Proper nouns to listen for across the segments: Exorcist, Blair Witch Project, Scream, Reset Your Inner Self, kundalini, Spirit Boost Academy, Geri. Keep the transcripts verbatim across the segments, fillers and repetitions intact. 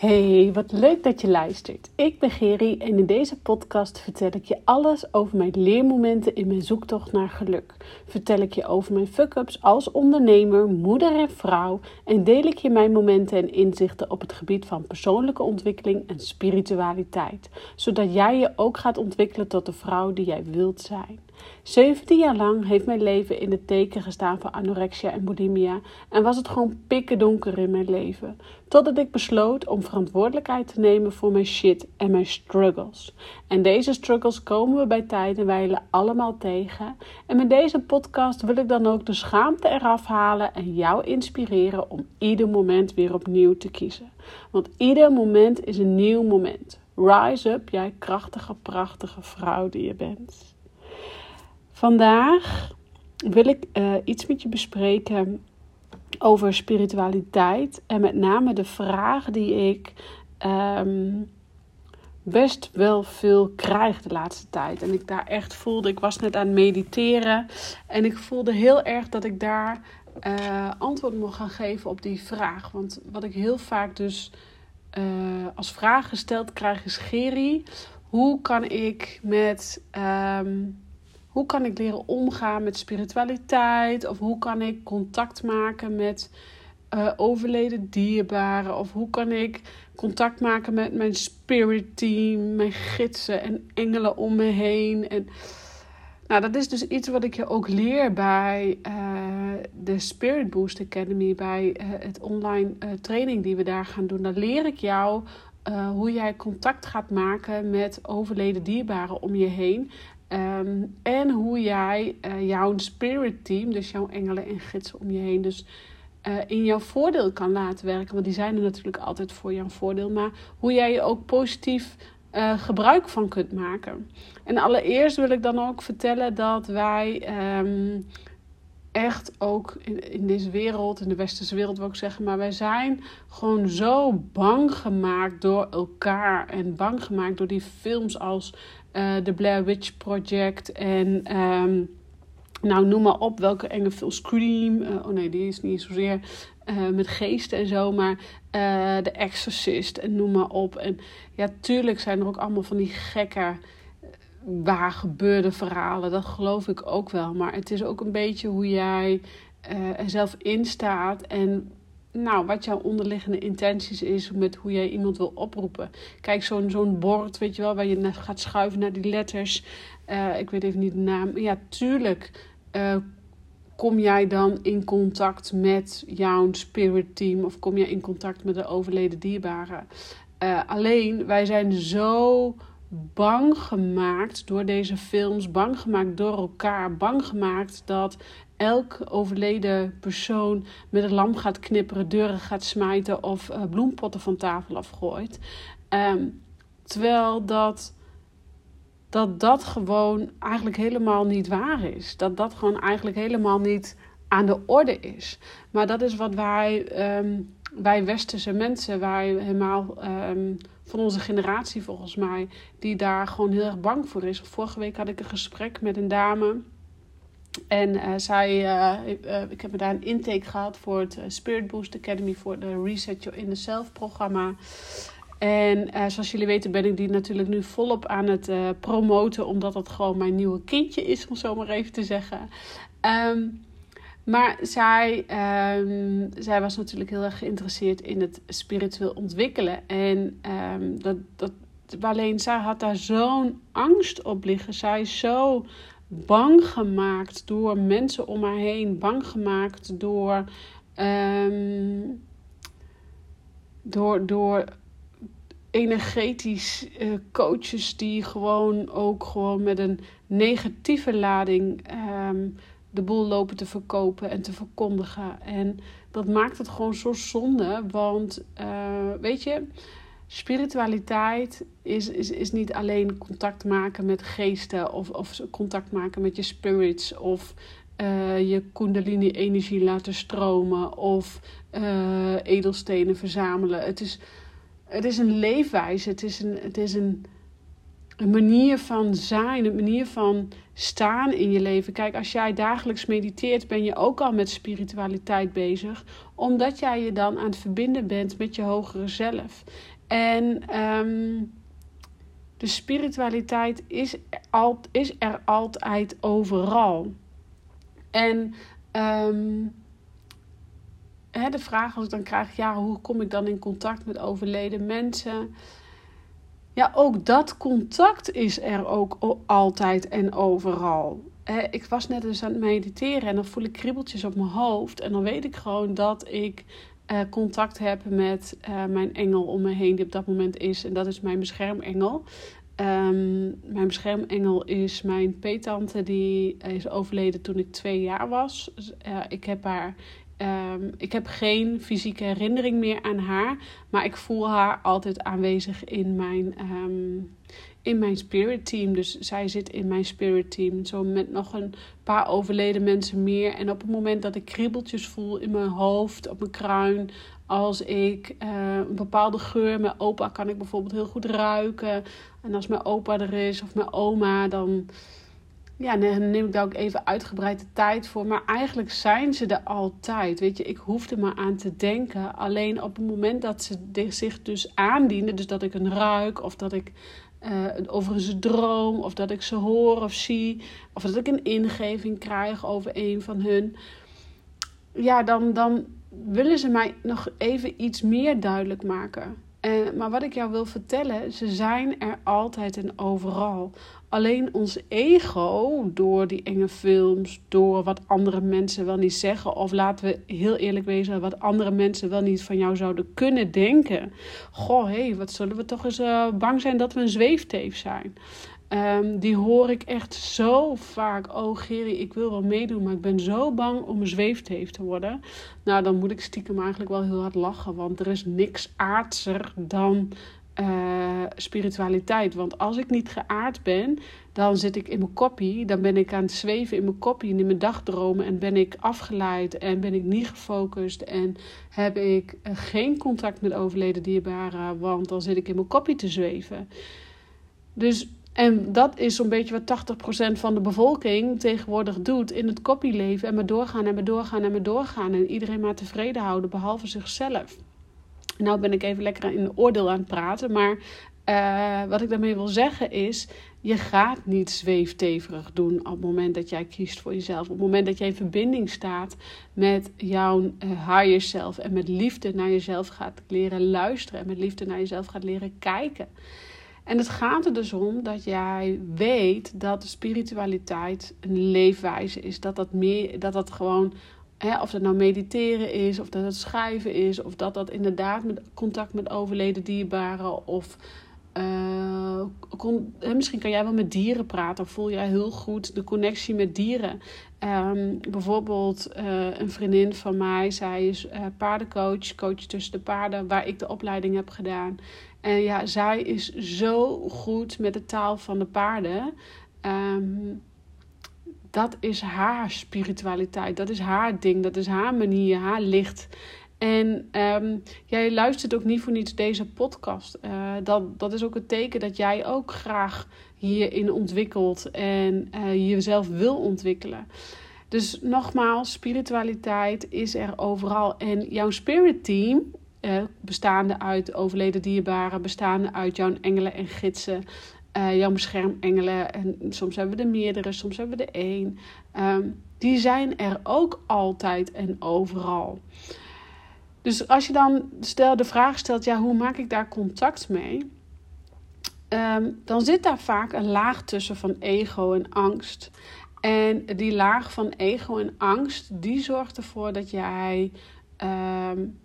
Hey, wat leuk dat je luistert. Ik ben Geri en in deze podcast vertel ik je alles over mijn leermomenten in mijn zoektocht naar geluk. Vertel ik je over mijn fuck-ups als ondernemer, moeder en vrouw en deel ik je mijn momenten en inzichten op het gebied van persoonlijke ontwikkeling en spiritualiteit, zodat jij je ook gaat ontwikkelen tot de vrouw die jij wilt zijn. zeventien jaar lang heeft mijn leven in het teken gestaan van anorexia en bulimia en was het gewoon pikken donker in mijn leven. Totdat ik besloot om verantwoordelijkheid te nemen voor mijn shit en mijn struggles. En deze struggles komen we bij tijd en wijle allemaal tegen. En met deze podcast wil ik dan ook de schaamte eraf halen en jou inspireren om ieder moment weer opnieuw te kiezen. Want ieder moment is een nieuw moment. Rise up, jij krachtige, prachtige vrouw die je bent. Vandaag wil ik uh, iets met je bespreken over spiritualiteit en met name de vraag die ik um, best wel veel krijg de laatste tijd. En ik daar echt voelde, ik was net aan het mediteren en ik voelde heel erg dat ik daar uh, antwoord mocht gaan geven op die vraag. Want wat ik heel vaak dus uh, als vraag gesteld krijg is: Geri, hoe kan ik met... Um, Hoe kan ik leren omgaan met spiritualiteit? Of hoe kan ik contact maken met uh, overleden dierbaren? Of hoe kan ik contact maken met mijn spirit team, mijn gidsen en engelen om me heen? En, nou, dat is dus iets wat ik je ook leer bij uh, de Spirit Boost Academy, bij uh, het online uh, training die we daar gaan doen. Dan leer ik jou uh, hoe jij contact gaat maken met overleden dierbaren om je heen. Um, en hoe jij uh, jouw spirit team, dus jouw engelen en gidsen om je heen, dus uh, in jouw voordeel kan laten werken. Want die zijn er natuurlijk altijd voor jouw voordeel. Maar hoe jij er ook positief uh, gebruik van kunt maken. En allereerst wil ik dan ook vertellen dat wij um, echt ook in, in deze wereld, in de westerse wereld wil ik zeggen, maar wij zijn gewoon zo bang gemaakt door elkaar. En bang gemaakt door die films als... Uh, de Blair Witch Project en um, nou noem maar op welke enge film, Scream, uh, oh nee die is niet zozeer uh, met geesten en zo, maar uh, de Exorcist en noem maar op. En ja, tuurlijk zijn er ook allemaal van die gekke waar gebeurde verhalen, dat geloof ik ook wel, maar het is ook een beetje hoe jij uh, er zelf in staat en nou, wat jouw onderliggende intenties is met hoe jij iemand wil oproepen. Kijk, zo'n zo'n bord, weet je wel, waar je gaat schuiven naar die letters. Uh, ik weet even niet de naam. Ja, tuurlijk uh, kom jij dan in contact met jouw spirit team... of kom jij in contact met de overleden dierbaren. Uh, alleen, wij zijn zo bang gemaakt door deze films... bang gemaakt door elkaar, bang gemaakt dat... elk overleden persoon met een lamp gaat knipperen, deuren gaat smijten of uh, bloempotten van tafel afgooit. Um, terwijl dat, dat dat gewoon eigenlijk helemaal niet waar is. Dat dat gewoon eigenlijk helemaal niet aan de orde is. Maar dat is wat wij, um, wij westerse mensen, wij helemaal um, van onze generatie volgens mij, die daar gewoon heel erg bang voor is. Vorige week had ik een gesprek met een dame... En uh, zij, uh, uh, ik heb daar een intake gehad voor het Spirit Boost Academy, voor de Reset Your Inner Self programma. En uh, zoals jullie weten ben ik die natuurlijk nu volop aan het uh, promoten, omdat dat gewoon mijn nieuwe kindje is, om zo maar even te zeggen. Um, maar zij, um, zij was natuurlijk heel erg geïnteresseerd in het spiritueel ontwikkelen. En um, dat, dat, alleen zij had daar zo'n angst op liggen. Zij is zo... bang gemaakt door mensen om haar heen. Bang gemaakt door... Um, door, door energetisch uh, coaches die gewoon ook gewoon met een negatieve lading... Um, de boel lopen te verkopen en te verkondigen. En dat maakt het gewoon zo zonde. Want uh, weet je... Spiritualiteit is, is, is niet alleen contact maken met geesten of, of contact maken met je spirits of uh, je kundalini-energie laten stromen of uh, edelstenen verzamelen. Het is, het is een leefwijze, het is een, het is een, een manier van zijn, een manier van staan in je leven. Kijk, als jij dagelijks mediteert, ben je ook al met spiritualiteit bezig. Omdat jij je dan aan het verbinden bent met je hogere zelf. En um, de spiritualiteit is er, al, is er altijd overal. En um, hè, de vraag als ik dan krijg, ja, hoe kom ik dan in contact met overleden mensen? Ja, ook dat contact is er ook altijd en overal. Ik was net eens aan het mediteren en dan voel ik kriebeltjes op mijn hoofd. En dan weet ik gewoon dat ik contact heb met mijn engel om me heen die op dat moment is. En dat is mijn beschermengel. Mijn beschermengel is mijn peetante, die is overleden toen ik twee jaar was. Ik heb haar... Um, ik heb geen fysieke herinnering meer aan haar. Maar ik voel haar altijd aanwezig in mijn, um, in mijn spirit team. Dus zij zit in mijn spirit team. Zo met nog een paar overleden mensen meer. En op het moment dat ik kriebeltjes voel in mijn hoofd, op mijn kruin. Als ik uh, een bepaalde geur... Mijn opa kan ik bijvoorbeeld heel goed ruiken. En als mijn opa er is of mijn oma, dan... Ja, dan neem ik daar ook even uitgebreid de tijd voor. Maar eigenlijk zijn ze er altijd. Weet je, ik hoefde maar aan te denken. Alleen op het moment dat ze zich dus aandienen. Dus dat ik een ruik. Of dat ik uh, over ze droom. Of dat ik ze hoor of zie. Of dat ik een ingeving krijg over een van hun. Ja, dan, dan willen ze mij nog even iets meer duidelijk maken. Uh, maar wat ik jou wil vertellen, ze zijn er altijd en overal. Alleen ons ego, door die enge films, door wat andere mensen wel niet zeggen... of laten we heel eerlijk wezen, wat andere mensen wel niet van jou zouden kunnen denken. Goh, hé, hey, wat zullen we toch eens uh, bang zijn dat we een zweefteef zijn. Um, die hoor ik echt zo vaak. Oh, Geri, ik wil wel meedoen, maar ik ben zo bang om een zweefteef te worden. Nou, dan moet ik stiekem eigenlijk wel heel hard lachen. Want er is niks aardser dan uh, spiritualiteit. Want als ik niet geaard ben, dan zit ik in mijn koppie. Dan ben ik aan het zweven in mijn koppie en in mijn dagdromen. En ben ik afgeleid en ben ik niet gefocust. En heb ik uh, geen contact met overleden dierbaren. Want dan zit ik in mijn koppie te zweven. Dus... En dat is zo'n beetje wat tachtig procent van de bevolking tegenwoordig doet in het kopieleven. En maar doorgaan en maar doorgaan en maar doorgaan. En iedereen maar tevreden houden, behalve zichzelf. Nou ben ik even lekker in oordeel aan het praten. Maar uh, wat ik daarmee wil zeggen is, je gaat niet zweefteverig doen op het moment dat jij kiest voor jezelf. Op het moment dat jij in verbinding staat met jouw uh, higher self. En met liefde naar jezelf gaat leren luisteren. En met liefde naar jezelf gaat leren kijken. En het gaat er dus om dat jij weet dat spiritualiteit een leefwijze is. Dat dat, meer, dat, dat gewoon, hè, of dat nou mediteren is, of dat het schrijven is... of dat dat inderdaad met contact met overleden dierbaren... of uh, kon, hè, misschien kan jij wel met dieren praten. Of voel jij heel goed de connectie met dieren. Um, bijvoorbeeld uh, een vriendin van mij, zij is uh, paardencoach. Coach tussen de paarden, waar ik de opleiding heb gedaan... En ja, zij is zo goed met de taal van de paarden. Um, dat is haar spiritualiteit. Dat is haar ding. Dat is haar manier, haar licht. En um, jij luistert ook niet voor niets deze podcast. Uh, dat, dat is ook het teken dat jij ook graag hierin ontwikkelt. En uh, jezelf wil ontwikkelen. Dus nogmaals, spiritualiteit is er overal. En jouw spirit team... Uh, bestaande uit overleden dierbaren, bestaande uit jouw engelen en gidsen, uh, jouw beschermengelen. En soms hebben we er meerdere, soms hebben we er één. Um, die zijn er ook altijd en overal. Dus als je dan stel de vraag stelt, ja, hoe maak ik daar contact mee? Um, dan zit daar vaak een laag tussen van ego en angst. En die laag van ego en angst, die zorgt ervoor dat jij... Um,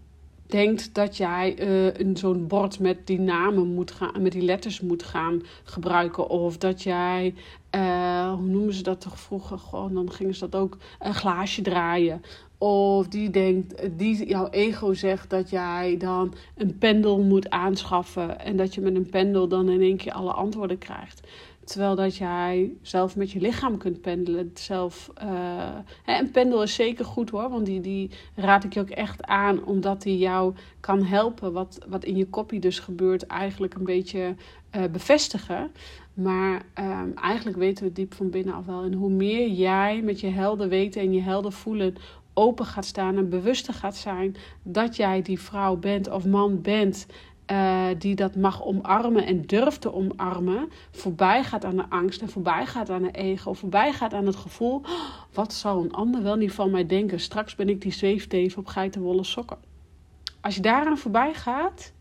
denkt dat jij uh, zo'n bord met die namen moet gaan, met die letters moet gaan gebruiken. Of dat jij, uh, hoe noemen ze dat toch vroeger? Goh, dan gingen ze dat ook een glaasje draaien. Of die denkt, die, jouw ego zegt dat jij dan een pendel moet aanschaffen. En dat je met een pendel dan in één keer alle antwoorden krijgt. Terwijl dat jij zelf met je lichaam kunt pendelen. Zelf, uh, een pendel is zeker goed hoor. Want die, die raad ik je ook echt aan. Omdat die jou kan helpen. Wat, wat in je koppie dus gebeurt. Eigenlijk een beetje uh, bevestigen. Maar um, eigenlijk weten we diep van binnenaf wel. En hoe meer jij met je helder weten en je helder voelen open gaat staan en bewuster gaat zijn dat jij die vrouw bent of man bent uh, die dat mag omarmen en durft te omarmen, voorbij gaat aan de angst en voorbij gaat aan de ego, voorbij gaat aan het gevoel, oh, wat zal een ander wel niet van mij denken? Straks ben ik die zweefteef op geitenwolle sokken. Als je daaraan voorbij gaat,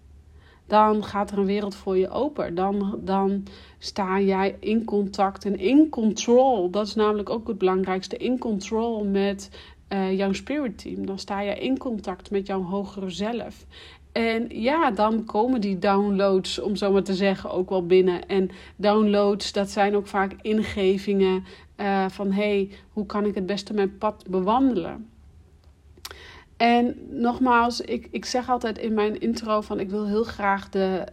dan gaat er een wereld voor je open. Dan, dan sta jij in contact en in control. Dat is namelijk ook het belangrijkste. In control met uh, jouw spirit team. Dan sta jij in contact met jouw hogere zelf. En ja, dan komen die downloads, om zo maar te zeggen, ook wel binnen. En downloads, dat zijn ook vaak ingevingen uh, van... hey, hoe kan ik het beste mijn pad bewandelen? En nogmaals, ik, ik zeg altijd in mijn intro van ik wil heel graag de,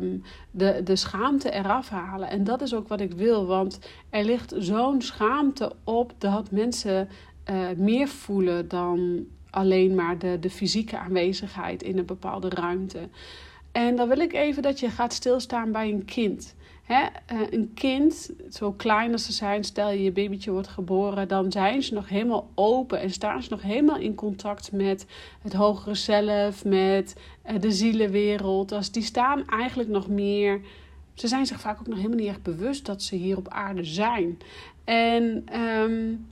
um, de, de schaamte eraf halen. En dat is ook wat ik wil, want er ligt zo'n schaamte op dat mensen uh, meer voelen dan alleen maar de, de fysieke aanwezigheid in een bepaalde ruimte. En dan wil ik even dat je gaat stilstaan bij een kind. Hè? Uh, een kind, zo klein als ze zijn, stel je je babytje wordt geboren, dan zijn ze nog helemaal open en staan ze nog helemaal in contact met het hogere zelf, met uh, de zielenwereld. Dus die staan eigenlijk nog meer, ze zijn zich vaak ook nog helemaal niet echt bewust dat ze hier op aarde zijn. En um,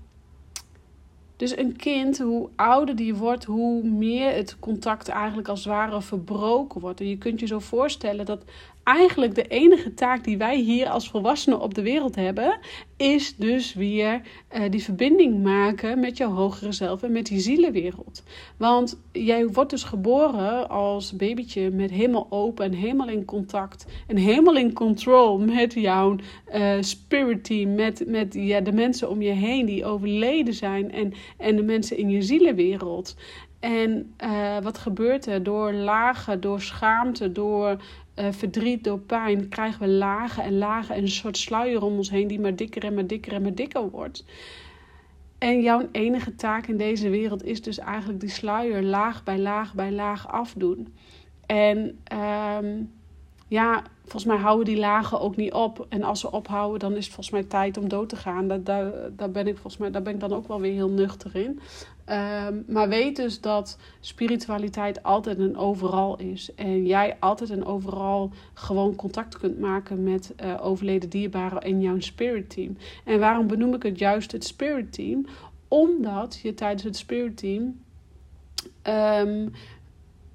dus een kind, hoe ouder die wordt, hoe meer het contact eigenlijk als het ware verbroken wordt. En je kunt je zo voorstellen dat eigenlijk de enige taak die wij hier als volwassenen op de wereld hebben, is dus weer uh, die verbinding maken met jouw hogere zelf en met die zielenwereld. Want jij wordt dus geboren als babytje met helemaal open en helemaal in contact en helemaal in control met jouw uh, spirit team, met, met ja, de mensen om je heen die overleden zijn en, en de mensen in je zielenwereld. En uh, wat gebeurt er? Door lagen, door schaamte, door uh, verdriet, door pijn krijgen we lagen en lagen en een soort sluier om ons heen die maar dikker en maar dikker en maar dikker wordt. En jouw enige taak in deze wereld is dus eigenlijk die sluier laag bij laag bij laag afdoen. En um, ja, volgens mij houden die lagen ook niet op. En als ze ophouden, dan is het volgens mij tijd om dood te gaan. Daar, daar, daar ben ik volgens mij, daar ben ik dan ook wel weer heel nuchter in. Um, maar weet dus dat spiritualiteit altijd en overal is. En jij altijd en overal gewoon contact kunt maken met uh, overleden dierbaren en jouw spirit team. En waarom benoem ik het juist het spirit team? Omdat je tijdens het spirit team... Um,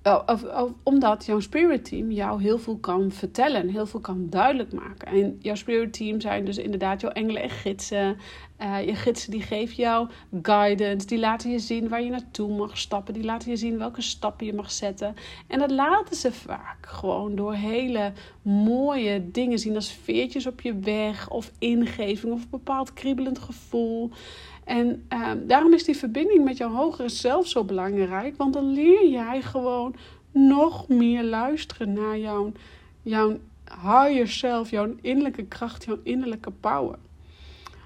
Of, of, of, omdat jouw spirit team jou heel veel kan vertellen, heel veel kan duidelijk maken. En jouw spirit team zijn dus inderdaad jouw engelen en gidsen. Uh, je gidsen die geven jou guidance, die laten je zien waar je naartoe mag stappen. Die laten je zien welke stappen je mag zetten. En dat laten ze vaak gewoon door hele mooie dingen zien als veertjes op je weg of ingeving of een bepaald kriebelend gevoel. En uh, daarom is die verbinding met jouw hogere zelf zo belangrijk. Want dan leer jij gewoon nog meer luisteren naar jouw, jouw higher self, jouw innerlijke kracht, jouw innerlijke power.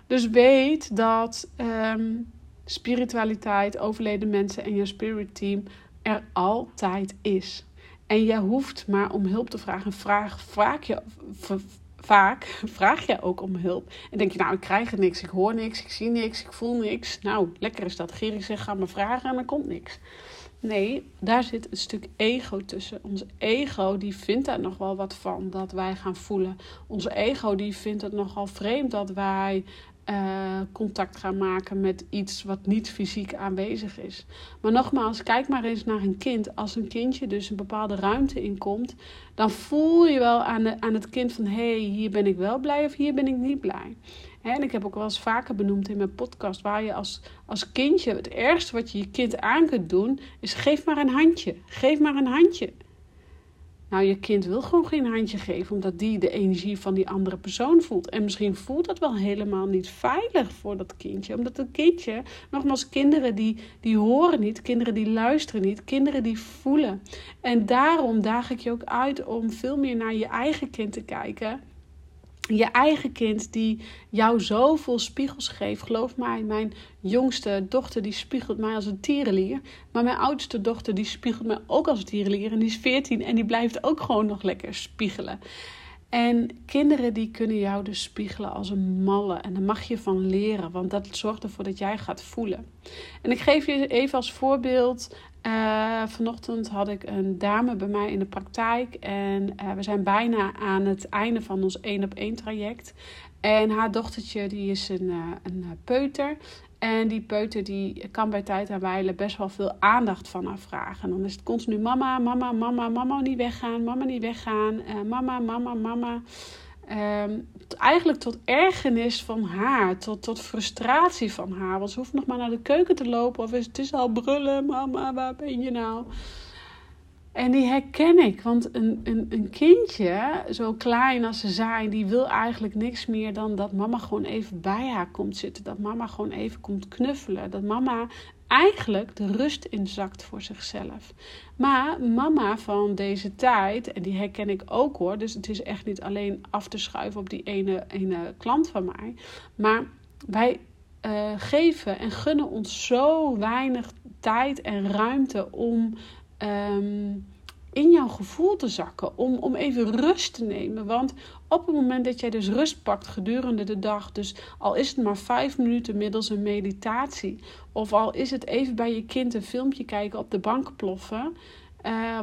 Dus weet dat um, spiritualiteit, overleden mensen en jouw spirit team er altijd is. En jij hoeft maar om hulp te vragen. Vraag, vraag je... Ver, Vaak vraag jij ook om hulp. En denk je, nou, ik krijg er niks, ik hoor niks, ik zie niks, ik voel niks. Nou, lekker is dat. Geri zegt, ga maar vragen en er komt niks. Nee, daar zit een stuk ego tussen. Ons ego, die vindt daar nog wel wat van, dat wij gaan voelen. Ons ego, die vindt het nogal vreemd dat wij uh, contact gaan maken met iets wat niet fysiek aanwezig is. Maar nogmaals, kijk maar eens naar een kind. Als een kindje dus een bepaalde ruimte inkomt, dan voel je wel aan, de, aan het kind van, hé, hey, hier ben ik wel blij of hier ben ik niet blij. Hè, en ik heb ook wel eens vaker benoemd in mijn podcast, waar je als, als kindje, het ergste wat je je kind aan kunt doen, is geef maar een handje, geef maar een handje. Nou, je kind wil gewoon geen handje geven, omdat die de energie van die andere persoon voelt. En misschien voelt dat wel helemaal niet veilig voor dat kindje. Omdat het kindje, nogmaals, kinderen die, die horen niet, kinderen die luisteren niet, kinderen die voelen. En daarom daag ik je ook uit om veel meer naar je eigen kind te kijken. Je eigen kind die jou zoveel spiegels geeft. Geloof mij, mijn jongste dochter die spiegelt mij als een tierenlier. Maar mijn oudste dochter die spiegelt mij ook als een tierenlier. En die is veertien en die blijft ook gewoon nog lekker spiegelen. En kinderen die kunnen jou dus spiegelen als een malle. En daar mag je van leren, want dat zorgt ervoor dat jij gaat voelen. En ik geef je even als voorbeeld. Uh, vanochtend had ik een dame bij mij in de praktijk. En uh, we zijn bijna aan het einde van ons één op één traject. En haar dochtertje die is een, uh, een peuter. En die peuter die kan bij tijd en wijle best wel veel aandacht van haar vragen. En dan is het continu mama, mama, mama, mama niet weggaan, mama niet weggaan, uh, mama, mama, mama. Um, eigenlijk tot ergernis van haar, tot, tot frustratie van haar. Want ze hoeft nog maar naar de keuken te lopen of is het is al brullen, mama, waar ben je nou? En die herken ik, want een, een, een kindje, zo klein als ze zijn, die wil eigenlijk niks meer dan dat mama gewoon even bij haar komt zitten. Dat mama gewoon even komt knuffelen. Dat mama eigenlijk de rust inzakt voor zichzelf. Maar mama van deze tijd, en die herken ik ook hoor, dus het is echt niet alleen af te schuiven op die ene, ene klant van mij. Maar wij uh, geven en gunnen ons zo weinig tijd en ruimte om... Um, in jouw gevoel te zakken, om, om even rust te nemen. Want op het moment dat jij dus rust pakt gedurende de dag, dus al is het maar vijf minuten middels een meditatie, of al is het even bij je kind een filmpje kijken, op de bank ploffen, uh,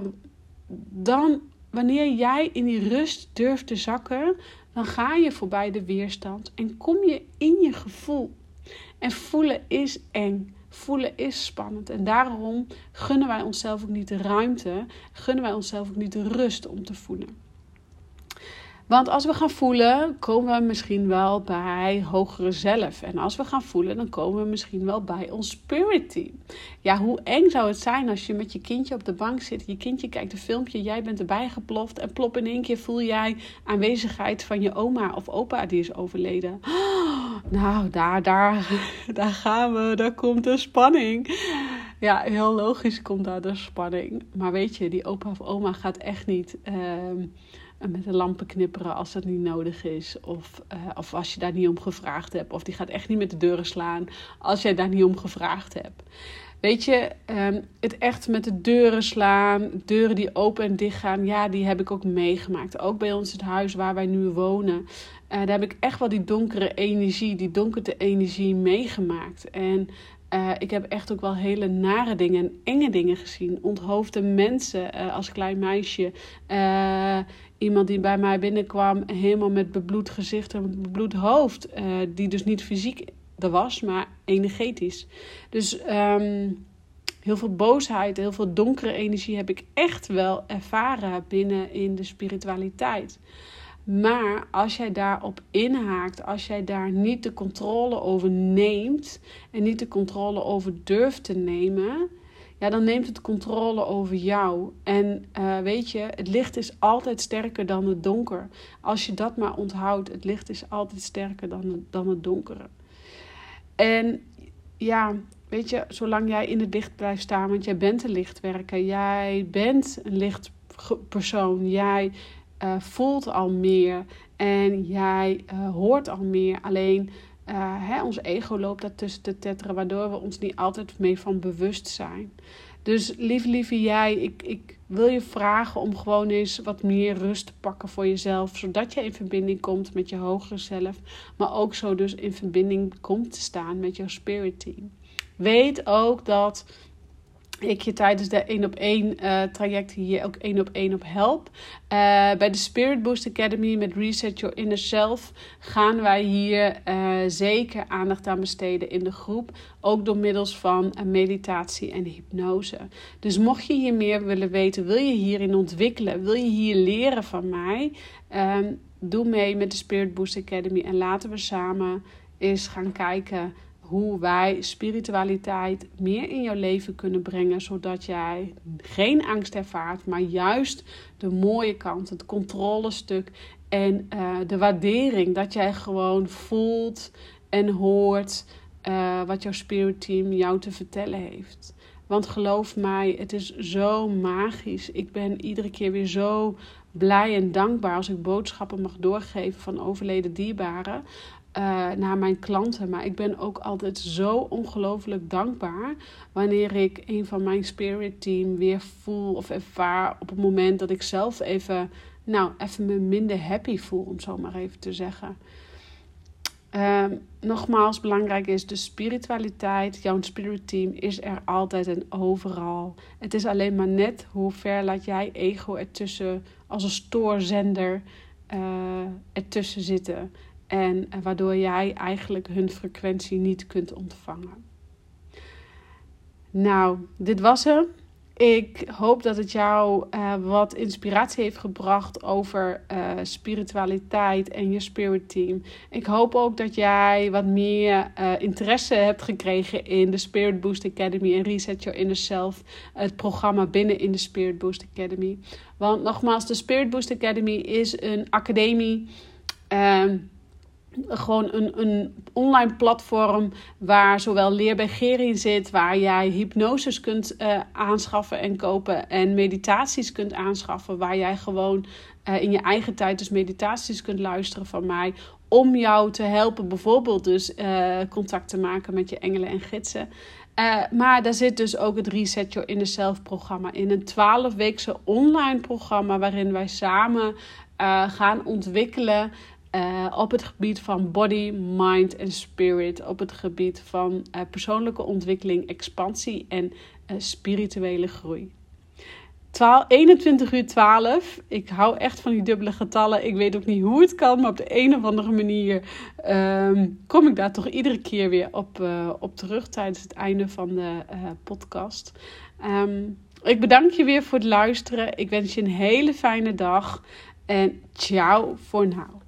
dan wanneer jij in die rust durft te zakken, dan ga je voorbij de weerstand en kom je in je gevoel. En voelen is eng. Voelen is spannend en daarom gunnen wij onszelf ook niet de ruimte, gunnen wij onszelf ook niet de rust om te voelen. Want als we gaan voelen, komen we misschien wel bij hogere zelf. En als we gaan voelen, dan komen we misschien wel bij ons spirit team. Ja, hoe eng zou het zijn als je met je kindje op de bank zit. Je kindje kijkt een filmpje, jij bent erbij geploft. En plop, in één keer voel jij aanwezigheid van je oma of opa die is overleden. Oh, nou, daar, daar, daar gaan we, daar komt de spanning. Ja, heel logisch komt daar de spanning. Maar weet je, die opa of oma gaat echt niet... Uh, met de lampen knipperen als dat niet nodig is. Of, uh, of als je daar niet om gevraagd hebt. Of die gaat echt niet met de deuren slaan als jij daar niet om gevraagd hebt. Weet je, um, het echt met de deuren slaan. Deuren die open en dicht gaan. Ja, die heb ik ook meegemaakt. Ook bij ons het huis waar wij nu wonen. Uh, daar heb ik echt wel die donkere energie, die donkere energie meegemaakt. En... Uh, ik heb echt ook wel hele nare dingen en enge dingen gezien. Onthoofde mensen uh, als klein meisje. Uh, iemand die bij mij binnenkwam helemaal met bebloed gezicht en bebloed hoofd. Uh, die dus niet fysiek er was, maar energetisch. Dus um, heel veel boosheid, heel veel donkere energie heb ik echt wel ervaren binnen in de spiritualiteit. Maar als jij daarop inhaakt, als jij daar niet de controle over neemt en niet de controle over durft te nemen, ja, dan neemt het controle over jou. En uh, weet je, het licht is altijd sterker dan het donker. Als je dat maar onthoudt, het licht is altijd sterker dan, dan het donkere. En ja... Weet je, zolang jij in het licht blijft staan, want jij bent een lichtwerker. Jij bent een lichtpersoon. Jij uh, voelt al meer en jij uh, hoort al meer. Alleen uh, hè, ons ego loopt daartussen te tetteren, waardoor we ons niet altijd mee van bewust zijn. Dus lieve, lieve jij, ik, ik wil je vragen om gewoon eens wat meer rust te pakken voor jezelf. Zodat je in verbinding komt met je hogere zelf. Maar ook zo dus in verbinding komt te staan met jouw spirit team. Weet ook dat ik je tijdens de één op één uh, trajecten hier ook één op één op help. Uh, bij de Spirit Boost Academy met Reset Your Inner Self gaan wij hier uh, zeker aandacht aan besteden in de groep. Ook door middels van uh, meditatie en hypnose. Dus mocht je hier meer willen weten, wil je hierin ontwikkelen, wil je hier leren van mij? Uh, doe mee met de Spirit Boost Academy en laten we samen eens gaan kijken hoe wij spiritualiteit meer in jouw leven kunnen brengen, zodat jij geen angst ervaart, maar juist de mooie kant, het controlestuk en uh, de waardering. Dat jij gewoon voelt en hoort uh, wat jouw spirit team jou te vertellen heeft. Want geloof mij, het is zo magisch. Ik ben iedere keer weer zo blij en dankbaar als ik boodschappen mag doorgeven van overleden dierbaren. Uh, naar mijn klanten. Maar ik ben ook altijd zo ongelooflijk dankbaar wanneer ik een van mijn spirit team weer voel of ervaar op het moment dat ik zelf even nou, even me minder happy voel, om zo maar even te zeggen. Uh, nogmaals, belangrijk is de spiritualiteit. Jouw spirit team is er altijd en overal. Het is alleen maar net hoe ver laat jij ego ertussen, als een stoorzender, uh, ertussen zitten. En uh, waardoor jij eigenlijk hun frequentie niet kunt ontvangen. Nou, dit was hem. Ik hoop dat het jou uh, wat inspiratie heeft gebracht over uh, spiritualiteit en je spirit team. Ik hoop ook dat jij wat meer uh, interesse hebt gekregen in de Spirit Boost Academy en Reset Your Inner Self, het programma binnen in de Spirit Boost Academy. Want nogmaals, de Spirit Boost Academy is een academie, uh, gewoon een, een online platform waar zowel leer bij Geri in zit, waar jij hypnoses kunt uh, aanschaffen en kopen en meditaties kunt aanschaffen, waar jij gewoon uh, in je eigen tijd dus meditaties kunt luisteren van mij, om jou te helpen bijvoorbeeld dus uh, contact te maken met je engelen en gidsen. Uh, maar daar zit dus ook het Reset Your Inner Self programma in. Een twaalf-weekse online programma waarin wij samen uh, gaan ontwikkelen. Uh, op het gebied van body, mind en spirit. Op het gebied van uh, persoonlijke ontwikkeling, expansie en uh, spirituele groei. eenentwintig uur twaalf. Ik hou echt van die dubbele getallen. Ik weet ook niet hoe het kan, maar op de een of andere manier um, kom ik daar toch iedere keer weer op, uh, op terug tijdens het einde van de uh, podcast. Um, ik bedank je weer voor het luisteren. Ik wens je een hele fijne dag. En ciao voor nu.